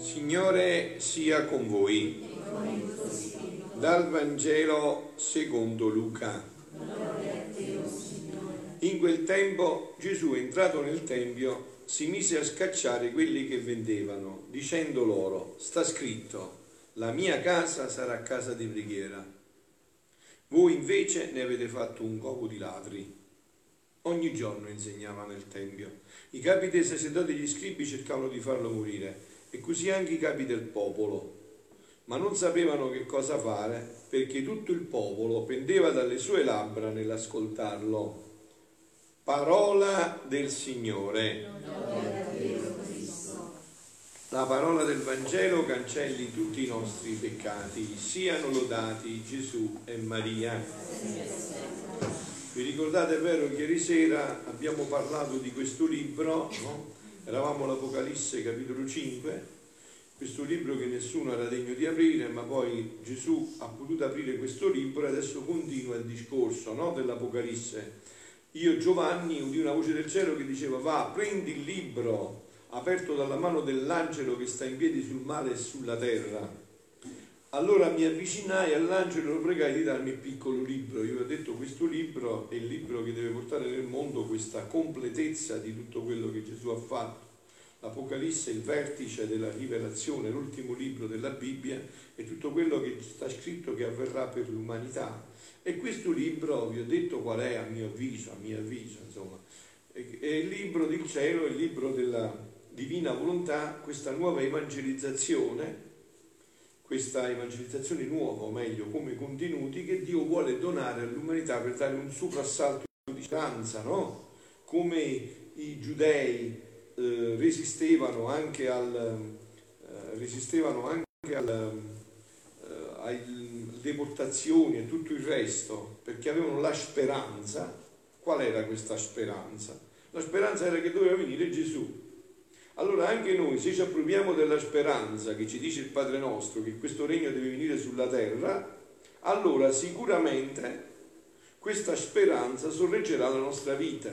Signore sia con voi. Dal Vangelo secondo Luca. In quel tempo Gesù, entrato nel Tempio, si mise a scacciare quelli che vendevano, dicendo loro: sta scritto, la mia casa sarà casa di preghiera. Voi invece ne avete fatto un covo di ladri. Ogni giorno insegnava nel Tempio. I capi dei sacerdoti e gli scribi cercavano di farlo morire, e così anche i capi del popolo, ma non sapevano che cosa fare, perché tutto il popolo pendeva dalle sue labbra nell'ascoltarlo. Parola del Signore. La parola del Vangelo cancelli tutti i nostri peccati. Siano lodati Gesù e Maria. Vi ricordate, è vero, che ieri sera abbiamo parlato di questo libro, no? Eravamo all'Apocalisse capitolo 5, questo libro che nessuno era degno di aprire, ma poi Gesù ha potuto aprire questo libro e adesso continua il discorso, no, dell'Apocalisse. Io, Giovanni, udì una voce del cielo che diceva: va, prendi il libro aperto dalla mano dell'angelo che sta in piedi sul mare e sulla terra. Allora mi avvicinai all'angelo e lo pregai di darmi il piccolo libro. Io ho detto, questo libro è il libro che deve portare nel mondo questa completezza di tutto quello che Gesù ha fatto. L'Apocalisse è il vertice della rivelazione, l'ultimo libro della Bibbia, e tutto quello che sta scritto che avverrà per l'umanità. E questo libro, vi ho detto qual è, a mio avviso, insomma, è il libro del cielo, è il libro della divina volontà, questa nuova evangelizzazione, questa evangelizzazione nuova, o meglio, come contenuti che Dio vuole donare all'umanità per dare un soprassalto di speranza, no? Come i giudei resistevano anche alle deportazioni e tutto il resto, perché avevano la speranza. Qual era questa speranza? La speranza era che doveva venire Gesù. Allora anche noi, se ci approviamo della speranza che ci dice il Padre nostro, che questo regno deve venire sulla terra, allora sicuramente questa speranza sorreggerà la nostra vita,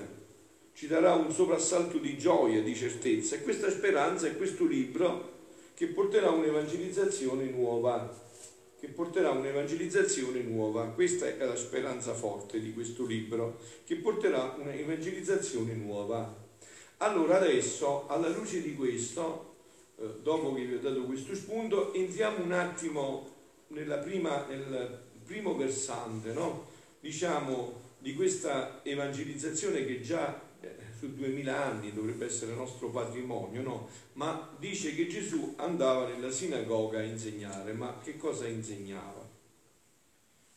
ci darà un soprassalto di gioia, di certezza, e questa speranza è questo libro che porterà un'evangelizzazione nuova, questa è la speranza forte di questo libro, che porterà un'evangelizzazione nuova. Allora adesso, alla luce di questo, dopo che vi ho dato questo spunto, entriamo un attimo nel primo versante, no? Diciamo, di questa evangelizzazione che già su 2000 anni dovrebbe essere nostro patrimonio, no? Ma dice che Gesù andava nella sinagoga a insegnare. Ma che cosa insegnava?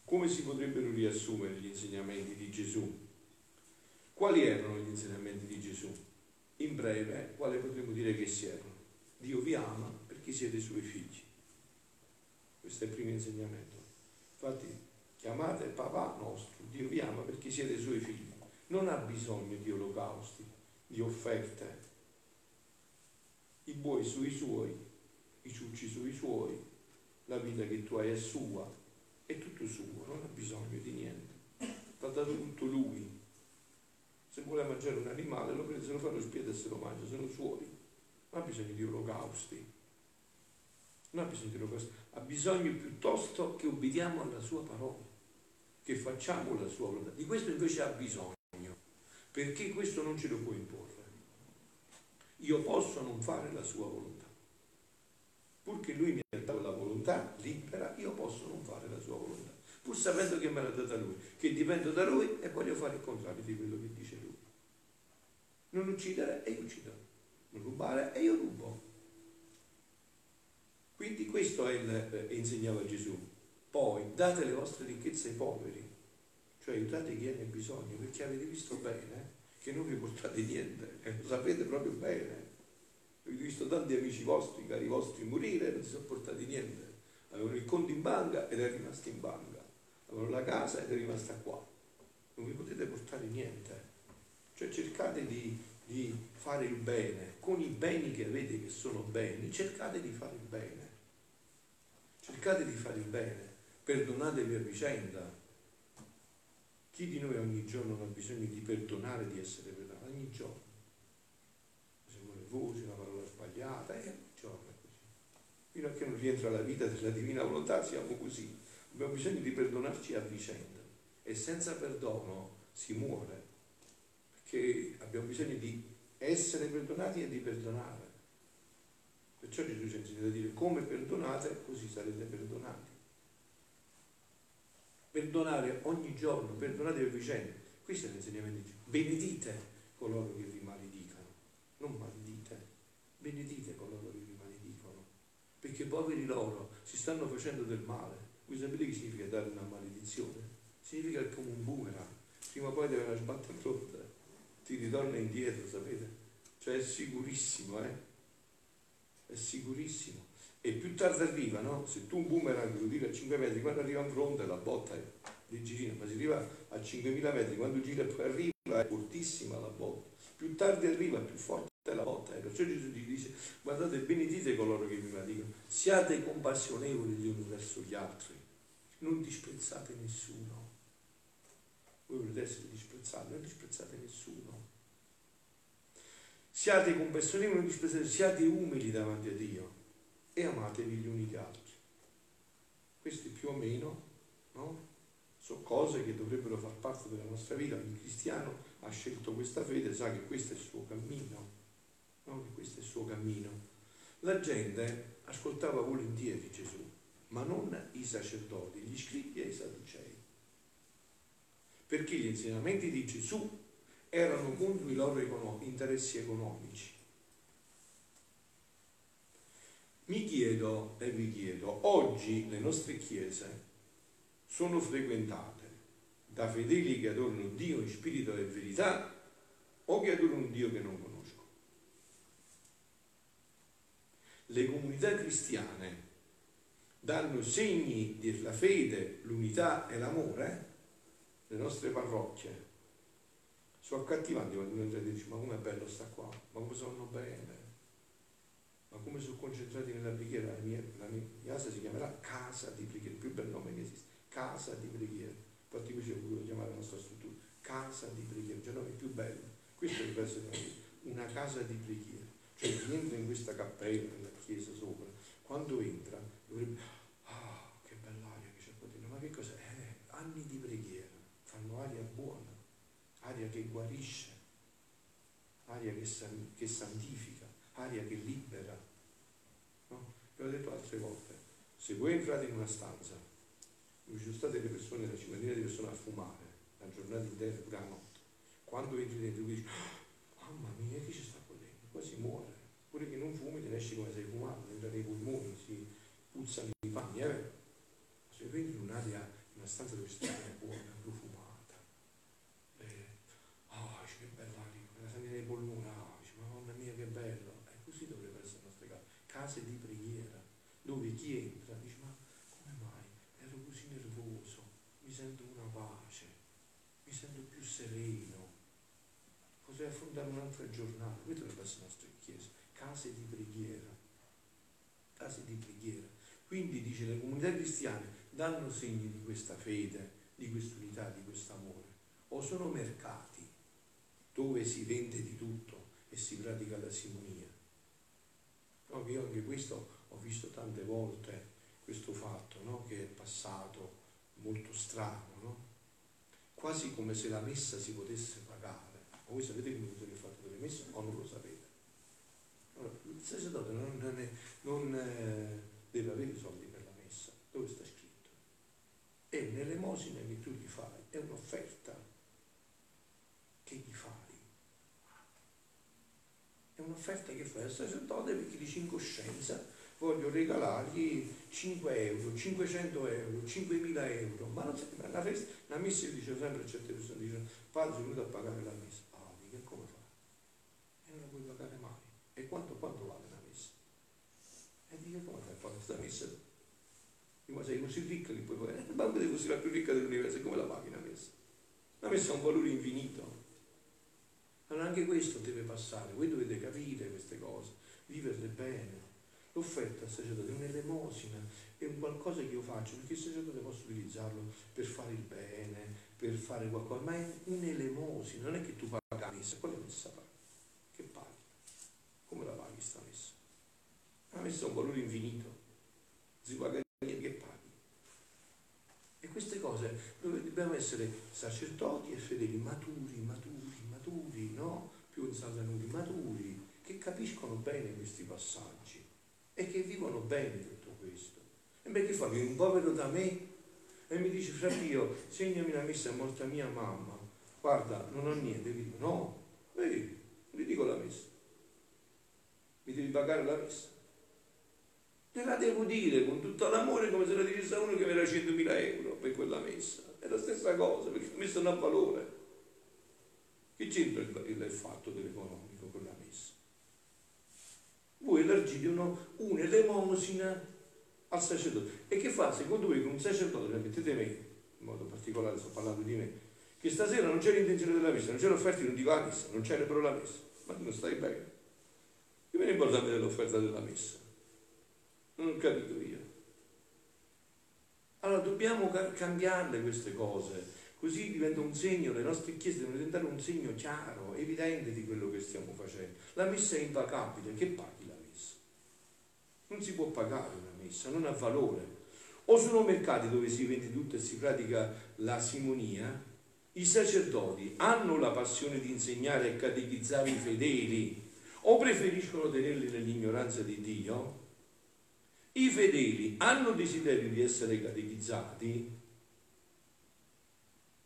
Come si potrebbero riassumere gli insegnamenti di Gesù? Quali erano gli insegnamenti di Gesù? In breve, quale potremmo dire che siano? Dio vi ama perché siete i suoi figli. Questo è il primo insegnamento. Infatti, chiamate papà nostro, Dio vi ama perché siete i suoi figli. Non ha bisogno di olocausti, di offerte. I buoi sui suoi, i ciucci sui suoi, la vita che tu hai è sua, è tutto suo, non ha bisogno di niente. L'ha dato tutto lui. Se vuole mangiare un animale lo prende, se lo fa lo spiede e se lo mangia, sono suoi. Non ha bisogno di olocausti, ha bisogno piuttosto che obbediamo alla sua parola, che facciamo la sua volontà. Di questo invece ha bisogno, perché questo non ce lo può imporre. Io posso non fare la sua volontà, purché lui mi ha dato la volontà libera, io posso non fare la sua volontà, pur sapendo che me l'ha data lui, che dipendo da lui e voglio fare il contrario di quello che dice lui. Non uccidere e io uccido, non rubare e io rubo. Quindi questo è insegnava Gesù. Poi date le vostre ricchezze ai poveri, cioè aiutate chi ne ha bisogno, perché avete visto bene che non vi portate niente, lo sapete proprio bene. Avete visto tanti amici vostri, cari vostri morire, non si sono portati niente, avevano il conto in banca ed è rimasto in banca, avevo la casa ed è rimasta qua, non vi potete portare niente, cioè cercate di fare il bene, con i beni che avete che sono beni, cercate di fare il bene, cercate di fare il bene, perdonatevi a vicenda. Chi di noi ogni giorno non ha bisogno di perdonare, di essere perdonato? Ogni giorno. Se vuole voce, una parola sbagliata, è ogni giorno così. Fino a che non rientra la vita della divina volontà siamo così. Abbiamo bisogno di perdonarci a vicenda. E senza perdono si muore. Perché abbiamo bisogno di essere perdonati e di perdonare. Perciò Gesù ci ha insegnato a dire: come perdonate, così sarete perdonati. Perdonare ogni giorno, perdonate per vicenda. Questo è l'insegnamento di Gesù. Benedite coloro che vi maledicano, non maledite, benedite coloro che vi maledicono, perché poveri loro, si stanno facendo del male. Voi sapete che significa dare una maledizione? Significa come un boomerang, prima o poi deve la sbatta pronta, ti ritorna indietro, sapete? Cioè è sicurissimo, è sicurissimo. E più tardi arriva, no? Se tu un boomerang lo tiri a 5 metri, quando arriva in fronte la botta è leggerina, ma si arriva a 5.000 metri, quando gira e poi arriva è fortissima la botta. Più tardi arriva, più forte è la botta. E perciò Gesù ti dice: guardate, benedite coloro che vi maledicono, siate compassionevoli gli uni verso gli altri, non disprezzate nessuno. Voi volete essere disprezzati, non disprezzate nessuno. Siate compassionevoli, non disprezzate, siate umili davanti a Dio. E amatevi gli uni gli altri. Queste più o meno, no? Sono cose che dovrebbero far parte della nostra vita. Il cristiano ha scelto questa fede, sa che questo è il suo cammino, no? Che questo è il suo cammino. La gente ascoltava volentieri Gesù, ma non i sacerdoti, gli scribi e i sadducei, perché gli insegnamenti di Gesù erano contro i loro interessi economici. Mi chiedo e vi chiedo, oggi le nostre chiese sono frequentate da fedeli che adorano Dio in spirito e verità o che adorano un Dio che non conosco? Le comunità cristiane danno segni della fede, l'unità e l'amore? Le nostre parrocchie sono accattivanti quando noi entriamo e diciamo: ma com'è bello sta qua, ma come sono bene, ma come sono concentrati nella preghiera. La mia casa si chiamerà casa di preghiera, il più bel nome che esiste, casa di preghiera. Infatti così ho voluto chiamare la nostra struttura, casa di preghiera, cioè il nome più bello. Questo è il verso della chiesa, una casa di preghiera, cioè chi entra in questa cappella, nella chiesa sopra, quando entra dovrebbe: ah, che bell'aria che c'è qua dentro, ma che cos'è? Anni di preghiera, fanno aria buona, aria che guarisce, aria che santifica, aria che libera, no? Ve l'ho detto altre volte, se voi entrate in una stanza dove ci sono state le persone, una cinquantina di persone a fumare la giornata intera, pure la notte, quando entri dentro tu dici: mamma mia, che ci sta qua dentro, qua si muore, pure che non fumi te ne esci come sei fumato, entra nei polmoni, si puzzano i panni, vero? Se voi entri in un'aria, in una stanza dove c'è l'aria buona, profumata, ah, che bella aria, la senti nei polmoni, mamma mia che bello. Così dovrebbe essere le nostre case, case di preghiera, dove chi entra dice: ma come mai ero così nervoso, mi sento una pace, mi sento più sereno, potrei affrontare un'altra giornata. Queste dovrebbero essere le nostre chiese, case di preghiera, case di preghiera. Quindi dice, le comunità cristiane danno segni di questa fede, di quest'unità, di quest'amore, o sono mercati dove si vende di tutto e si pratica la simonia. No, io anche questo ho visto tante volte, questo fatto, no? Che è passato molto strano, no? Quasi come se la messa si potesse pagare. Ma voi sapete come potete fare delle messe o non lo sapete? Allora, il sacerdote non deve avere i soldi per la messa, dove sta scritto? È un'elemosina che tu gli fai, è un'offerta che gli fai. È un'offerta che fai al sacerdote perché dici in coscienza: voglio regalargli 5 euro, 500 euro, 5.000 euro. Ma non sembra una festa, una messa. Io dicevo sempre a certe persone: dice, padre, sono venuto a pagare la messa. Ah, dica, come fa? E non la puoi pagare mai. E quanto vale la messa? E dica, come fai a pagare questa messa? ma sei così ricca che puoi fare? La banca deve essere la più ricca dell'universo, è come la macchina messa. La messa ha un valore infinito. Allora anche questo deve passare, voi dovete capire queste cose, viverle bene. L'offerta al sacerdote è un'elemosina, è un qualcosa che io faccio, perché il sacerdote posso utilizzarlo per fare il bene, per fare qualcosa, ma è un'elemosina, non è che tu paghi la messa, poi la messa paghi. Che paghi? Come la paghi sta messa? La messa ha un valore infinito, si paga niente che paghi. E queste cose noi dobbiamo essere sacerdoti e fedeli, maturi, no? Più in saldanuri, maturi, che capiscono bene questi passaggi e che vivono bene tutto questo. E perché fa che un povero da me e mi dice, fratello, segnami la messa, è morta mia mamma, guarda, non ho niente, dico, no, gli dico la messa, mi devi pagare la messa, te la devo dire con tutto l'amore come se la dicesse a uno che mi era 100.000 euro per quella messa, è la stessa cosa, perché la messa non ha valore. Che c'entra il fatto dell'economico con la messa? Voi elargite un'elemosina al sacerdote. E che fa? Secondo voi che un sacerdote, mettete me, in modo particolare sto parlando di me, che stasera non c'è l'intenzione della messa, non c'è l'offerta, non dico la messa, non c'è però la messa, ma tu non stai bene. Che me ne importa dell'offerta della messa? Non ho capito io. Allora dobbiamo cambiarle queste cose, così diventa un segno, le nostre chiese devono diventare un segno chiaro, evidente di quello che stiamo facendo. La messa è impagabile, che paghi la messa? Non si può pagare una messa, non ha valore. O sono mercati dove si vende tutto e si pratica la simonia, i sacerdoti hanno la passione di insegnare e catechizzare i fedeli, o preferiscono tenerli nell'ignoranza di Dio. I fedeli hanno desiderio di essere catechizzati,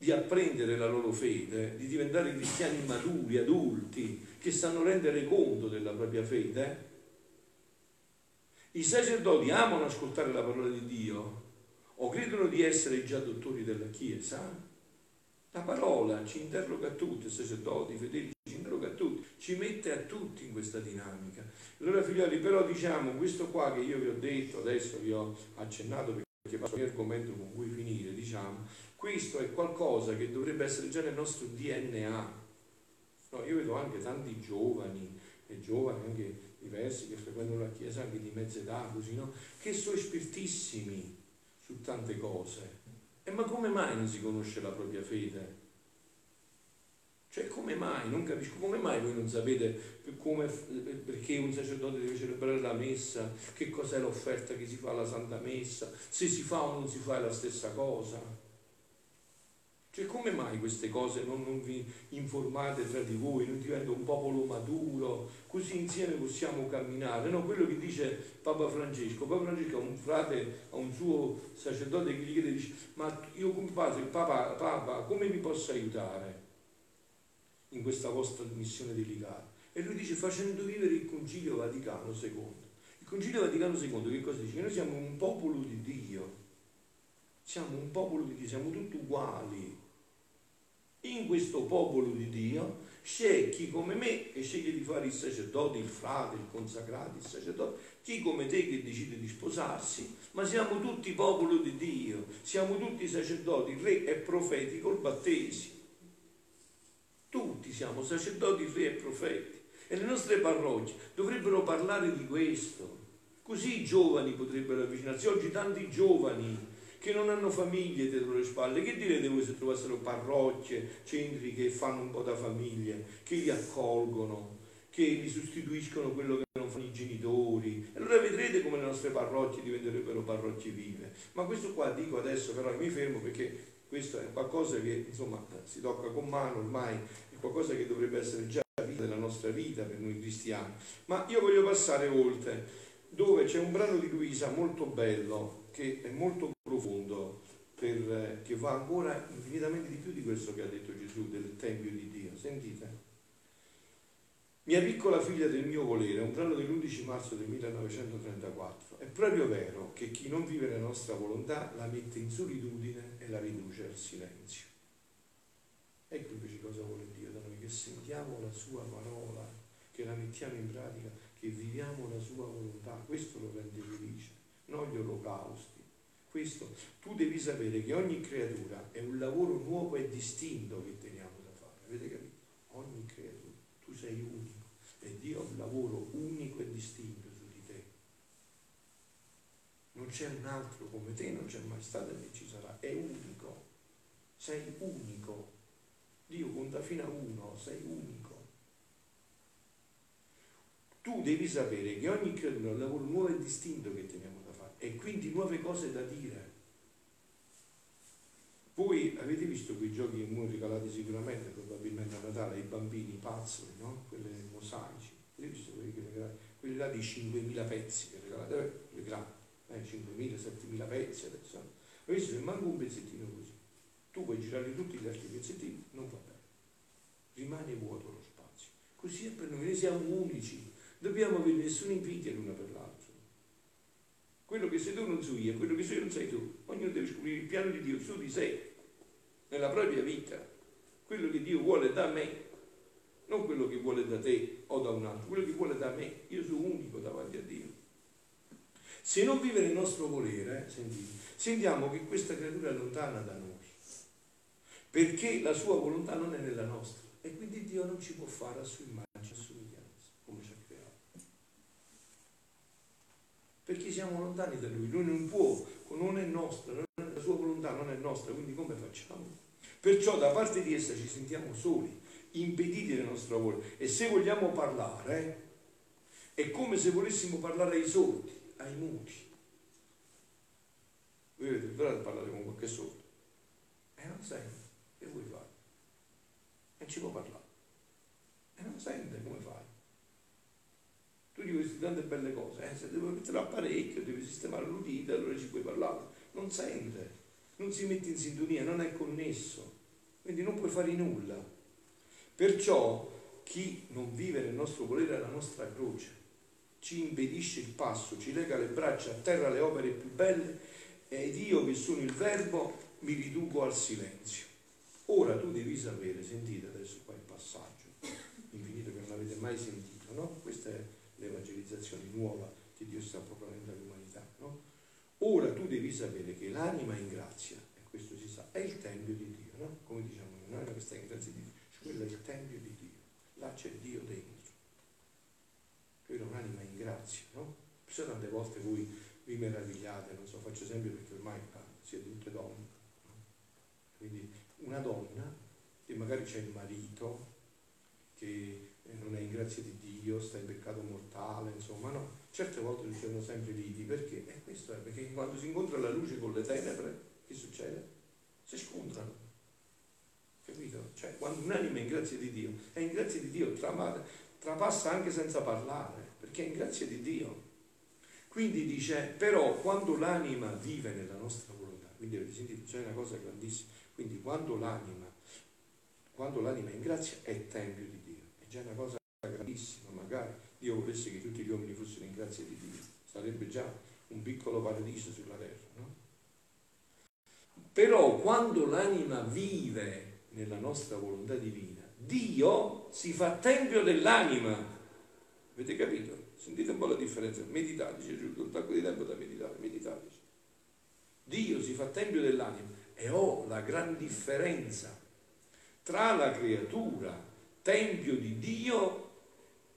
di apprendere la loro fede, di diventare cristiani maturi, adulti, che sanno rendere conto della propria fede. I sacerdoti amano ascoltare la parola di Dio o credono di essere già dottori della Chiesa. La parola ci interroga a tutti, i sacerdoti, i fedeli, ci interroga a tutti, ci mette a tutti in questa dinamica. Allora figlioli, però diciamo, questo qua che io vi ho detto, adesso vi ho accennato perché passo un argomento con cui finire, diciamo, questo è qualcosa che dovrebbe essere già nel nostro DNA. No, io vedo anche tanti giovani, e giovani anche diversi che frequentano la Chiesa, anche di mezza età, così, no? Che sono espertissimi su tante cose. E ma come mai non si conosce la propria fede? Cioè come mai? Non capisco, come mai voi non sapete come, perché un sacerdote deve celebrare la messa, che cos'è l'offerta che si fa alla Santa Messa, se si fa o non si fa è la stessa cosa. Cioè come mai queste cose non vi informate tra di voi, non diventa un popolo maturo, così insieme possiamo camminare? No, quello che dice Papa Francesco, un frate a un suo sacerdote che gli chiede, dice, ma io come padre, Papa, come vi posso aiutare in questa vostra missione delicata? E lui dice, facendo vivere il Concilio Vaticano II. Il Concilio Vaticano II che cosa dice? Che noi siamo un popolo di Dio, siamo tutti uguali. In questo popolo di Dio c'è chi come me che sceglie di fare il sacerdote, il frate, il consacrato, il sacerdote, chi come te che decide di sposarsi, ma siamo tutti popolo di Dio, siamo tutti sacerdoti, re e profeti col battesimo. Tutti siamo sacerdoti, re e profeti, e le nostre parrocchie dovrebbero parlare di questo, così i giovani potrebbero avvicinarsi. Oggi tanti giovani che non hanno famiglie dietro le spalle, che direte voi se trovassero parrocchie, centri che fanno un po' da famiglia, che li accolgono, che li sostituiscono quello che non fanno i genitori? E allora vedrete come le nostre parrocchie diventerebbero parrocchie vive. Ma questo qua dico adesso, però mi fermo perché questo è qualcosa che insomma si tocca con mano ormai, è qualcosa che dovrebbe essere già la vita della nostra vita per noi cristiani. Ma io voglio passare oltre, dove c'è un brano di Luisa molto bello, che è molto profondo, che va ancora infinitamente di più di questo che ha detto Gesù del Tempio di Dio. Sentite. Mia piccola figlia del mio volere, un brano dell'11 marzo del 1934. È proprio vero che chi non vive la nostra volontà la mette in solitudine e la riduce al silenzio. Ecco invece cosa vuole Dio da noi, che sentiamo la sua parola, che la mettiamo in pratica, che viviamo la sua volontà. Questo lo rende felice, non gli olocausti, questo. Tu devi sapere che ogni creatura è un lavoro nuovo e distinto che teniamo da fare, avete capito? Ogni creatura, tu sei unico e Dio ha un lavoro unico e distinto su di te. Non c'è un altro come te, non c'è mai stato né ci sarà, è unico, sei unico. Dio conta fino a uno, sei unico. Tu devi sapere che ogni creatura ha un lavoro nuovo e distinto che teniamo da fare e quindi nuove cose da dire. Voi avete visto quei giochi che mi regalati sicuramente, probabilmente a Natale, ai bambini, pazzoli, no? Quelle mosaici. Avete visto quelli là di 5.000 pezzi che regalate? Quelli là, 5.000, 7.000 pezzi adesso. Avete visto che manca un pezzettino così. Tu puoi girare tutti gli altri pezzettini, non va bene. Rimane vuoto lo spazio. Così è per noi, noi siamo unici. Dobbiamo avere nessuna invidia l'una per l'altro. Quello che sei tu non so io, quello che sei non sei tu. Ognuno deve scoprire il piano di Dio su di sé, nella propria vita. Quello che Dio vuole da me, non quello che vuole da te o da un altro, quello che vuole da me. Io sono unico davanti a Dio. Se non vivere il nostro volere, sentiamo che questa creatura è lontana da noi, perché la sua volontà non è nella nostra e quindi Dio non ci può fare a sua immagine, a sua somiglianza, come ci ha creato. Perché siamo lontani da Lui, Lui non può, non è nostra, la sua volontà non è nostra, quindi come facciamo? Perciò da parte di essa ci sentiamo soli, impediti nel nostro lavoro, e se vogliamo parlare è come se volessimo parlare ai sordi, ai muti. Voi avete imparato a parlare con qualche sordo e non sente, che vuoi fare? E ci può parlare e non sente, come fai? Tu gli queste tante belle cose, se devo mettere l'apparecchio, devi sistemare l'udito, allora ci puoi parlare. Non sente, non si mette in sintonia, non è connesso, quindi non puoi fare nulla. Perciò chi non vive nel nostro volere è la nostra croce, ci impedisce il passo, ci lega le braccia, atterra le opere più belle, ed io che sono il verbo mi riduco al silenzio. Ora tu devi sapere, sentite adesso qua il passaggio infinito che non avete mai sentito, no? Questa è l'evangelizzazione nuova che Dio sta proponendo all'umanità, no? Ora tu devi sapere che l'anima in grazia, e questo si sa, è il tempio di Dio, no? Come diciamo noi, l'anima che sta in grazia di Dio, quello è il tempio di Dio, là c'è Dio dentro. Quello è un'anima in grazia, no? Perciò tante volte voi vi meravigliate, non so, faccio esempio perché ormai siete tutte donne, no? Quindi una donna che magari c'è il marito che non è in grazia di Dio, sta in peccato mortale, insomma, no, certe volte succedono sempre liti, perché? E questo è perché quando si incontra la luce con le tenebre, che succede? Si scontrano, capito? Cioè quando un'anima è in grazia di Dio, è in grazia di Dio, trapassa anche senza parlare, perché è in grazia di Dio. Quindi dice, però quando l'anima vive nella nostra volontà, quindi avete sentito, c'è una cosa grandissima, quindi quando l'anima è in grazia è tempio di Dio. Già una cosa grandissima, magari Dio volesse che tutti gli uomini fossero in grazia di Dio, sarebbe già un piccolo paradiso sulla terra, no? Però quando l'anima vive nella nostra volontà divina, Dio si fa tempio dell'anima, avete capito? Sentite un po' la differenza, meditateci, c'è un sacco di tempo da meditare, meditateci. Dio si fa tempio dell'anima e la gran differenza tra la creatura tempio di Dio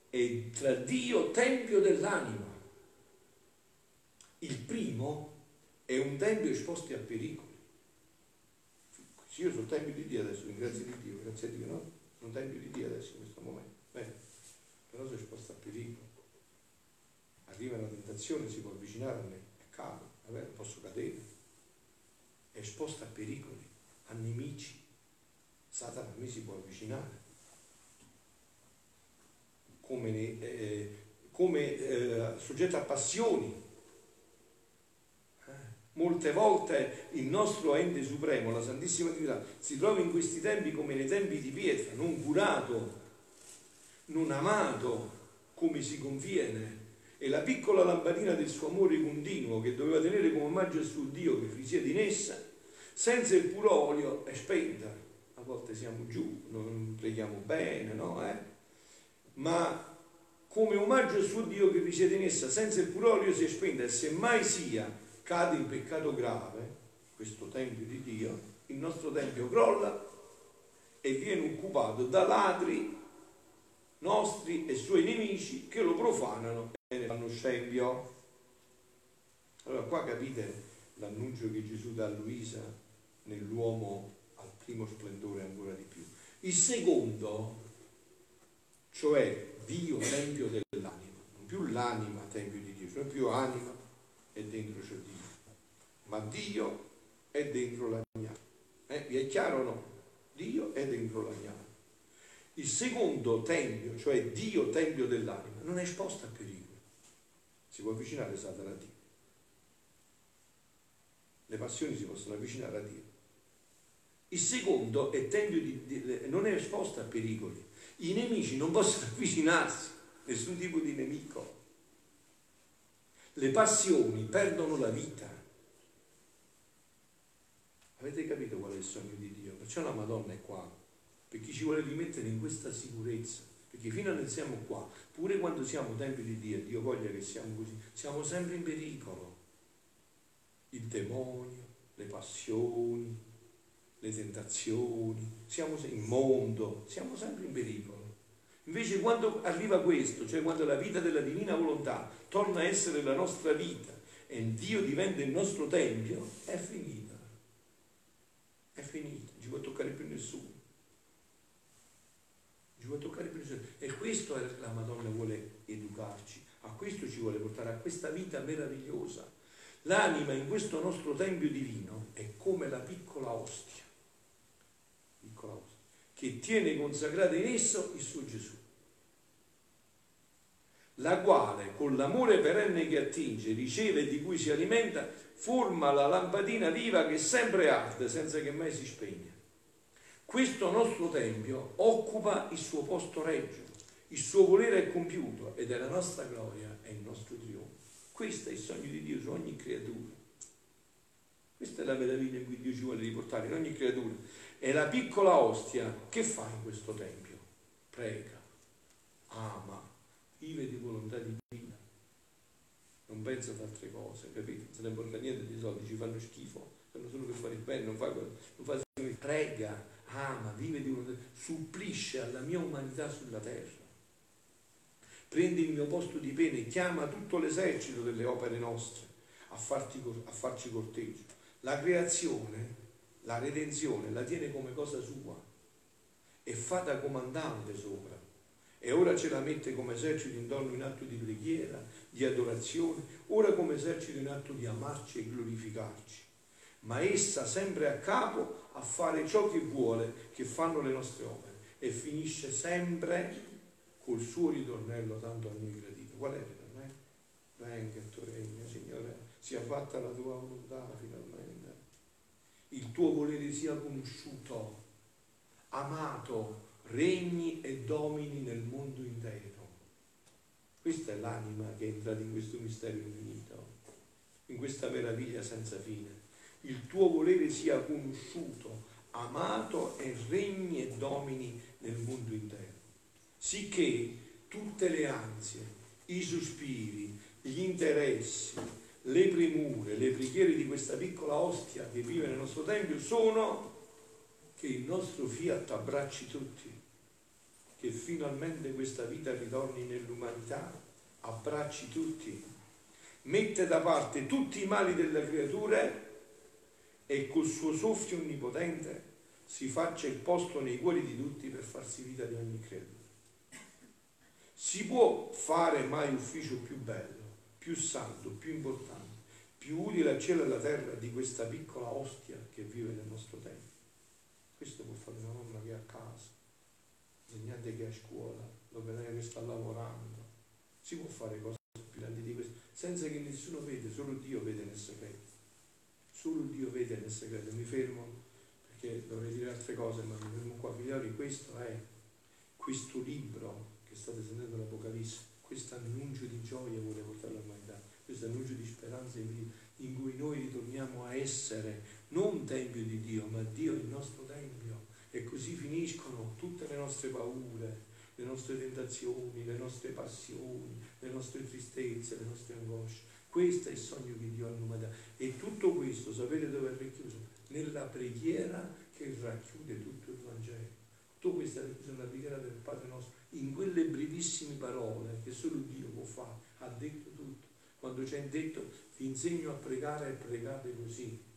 e tra Dio tempio dell'anima. Il primo è un tempio esposto a pericoli. Se io sono tempio di Dio adesso, grazie a Dio, no? Sono tempio di Dio adesso in questo momento. Bene, però sono esposto a pericolo. Arriva una tentazione, si può avvicinare a me, cado, vabbè, posso cadere. È esposto a pericoli, a nemici. Satana a me si può avvicinare. Come soggetto a passioni. Molte volte il nostro ente supremo, la Santissima Trinità, si trova in questi tempi come nei tempi di pietra, non curato, non amato come si conviene, e la piccola lampadina del suo amore continuo che doveva tenere come omaggio su Dio che risiede in essa, senza il puro olio è spenta. A volte siamo giù, non preghiamo bene, no? Ma come omaggio al suo Dio che risiede in essa, senza il puro olio si è spenta, e semmai sia cade in peccato grave, questo tempio di Dio, il nostro tempio crolla e viene occupato da ladri nostri e suoi nemici che lo profanano e ne fanno scempio. Allora qua capite l'annuncio che Gesù dà a Luisa nell'uomo al primo splendore ancora di più. Il secondo, cioè Dio tempio dell'anima, non più l'anima tempio di Dio, non più anima e dentro c'è Dio, ma Dio è dentro l'agnello. Vi è chiaro o no? Dio è dentro l'agnello. Il secondo tempio, cioè Dio tempio dell'anima, non è esposto a pericolo, si può avvicinare Satana a Dio. Le passioni si possono avvicinare a Dio. Il secondo è tempio non è esposto a pericoli. I nemici non possono avvicinarsi, nessun tipo di nemico. Le passioni perdono la vita. Avete capito qual è il sogno di Dio? Perciò la Madonna è qua, perché ci vuole rimettere in questa sicurezza, perché fino a noi siamo qua, pure quando siamo tempio di Dio, Dio voglia che siamo così, siamo sempre in pericolo. Il demonio, le passioni, le tentazioni, siamo in mondo, siamo sempre in pericolo. Invece quando arriva questo, cioè quando la vita della divina volontà torna a essere la nostra vita e Dio diventa il nostro tempio, è finita. È finita, non ci può toccare più nessuno. Non ci può toccare più nessuno. E questo la Madonna vuole educarci, a questo ci vuole portare, a questa vita meravigliosa. L'anima in questo nostro tempio divino è come la piccola ostia, che tiene consacrata in esso il suo Gesù, la quale con l'amore perenne che attinge, riceve e di cui si alimenta, forma la lampadina viva che sempre arde senza che mai si spegna. Questo nostro tempio occupa il suo posto regio, il suo volere è compiuto ed è la nostra gloria e il nostro trionfo. Questo è il sogno di Dio su ogni creatura. Questa è la meraviglia in cui Dio ci vuole riportare in ogni creatura. È la piccola ostia che fa in questo tempio. Prega, ama, vive di volontà divina. Non pensa ad altre cose, capite? Non se ne importa niente dei soldi, ci fanno schifo, fanno solo per fare il bene, non fa quello. Prega, ama, vive di volontà, supplisce alla mia umanità sulla terra. Prende il mio posto di pene, chiama tutto l'esercito delle opere nostre a farci corteggio. La creazione, la redenzione la tiene come cosa sua, è fatta comandante sopra e ora ce la mette come esercito intorno in atto di preghiera, di adorazione, ora come esercito in atto di amarci e glorificarci. Ma essa sempre a capo a fare ciò che vuole, che fanno le nostre opere e finisce sempre col suo ritornello tanto a noi gradito. Qual è il ritornello? Venga il tuo regno, Signore, sia fatta la tua volontà finalmente. Il tuo volere sia conosciuto, amato, regni e domini nel mondo intero. Questa è l'anima che è entrata in questo mistero infinito, in questa meraviglia senza fine. Il tuo volere sia conosciuto, amato e regni e domini nel mondo intero. Sicché tutte le ansie, i sospiri, gli interessi, le premure, le preghiere di questa piccola ostia che vive nel nostro tempio sono che il nostro fiat abbracci tutti, che finalmente questa vita ritorni nell'umanità, abbracci tutti, mette da parte tutti i mali delle creature e col suo soffio onnipotente si faccia il posto nei cuori di tutti per farsi vita di ogni creatura. Si può fare mai ufficio più bello, più santo, più importante, più utile al cielo e alla terra di questa piccola ostia che vive nel nostro tempio? Questo può fare una mamma che è a casa, l'insegnante che è a scuola, l'operaio che sta lavorando. Si può fare cose più grandi di questo, senza che nessuno vede, solo Dio vede nel segreto. Solo Dio vede nel segreto. Mi fermo perché dovrei dire altre cose, ma mi fermo qua. Figlioli, questo è questo libro. State sentendo l'Apocalisse, questo annuncio di gioia vuole portare all'umanità, questo annuncio di speranza in cui noi ritorniamo a essere non tempio di Dio, ma Dio il nostro tempio. E così finiscono tutte le nostre paure, le nostre tentazioni, le nostre passioni, le nostre tristezze, le nostre angosce. Questo è il sogno che Dio ha mandato. E tutto questo, sapete dove è racchiuso? Nella preghiera che racchiude tutto il Vangelo. Tutto questo è racchiuso nella preghiera del Padre nostro, in quelle brevissime parole che solo Dio può fare. Ha detto tutto. Quando ci ha detto, vi insegno a pregare e pregate così.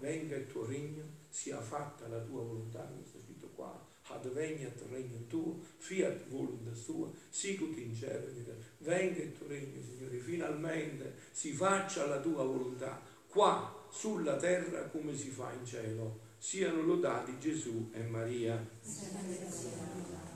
Venga il tuo regno, sia fatta la tua volontà, come sta scritto qua. Adveniat regnum tuo, fiat voluntas tua, sicut in cielo, venga il tuo regno, Signore, finalmente si faccia la tua volontà, qua sulla terra come si fa in cielo. Siano lodati Gesù e Maria.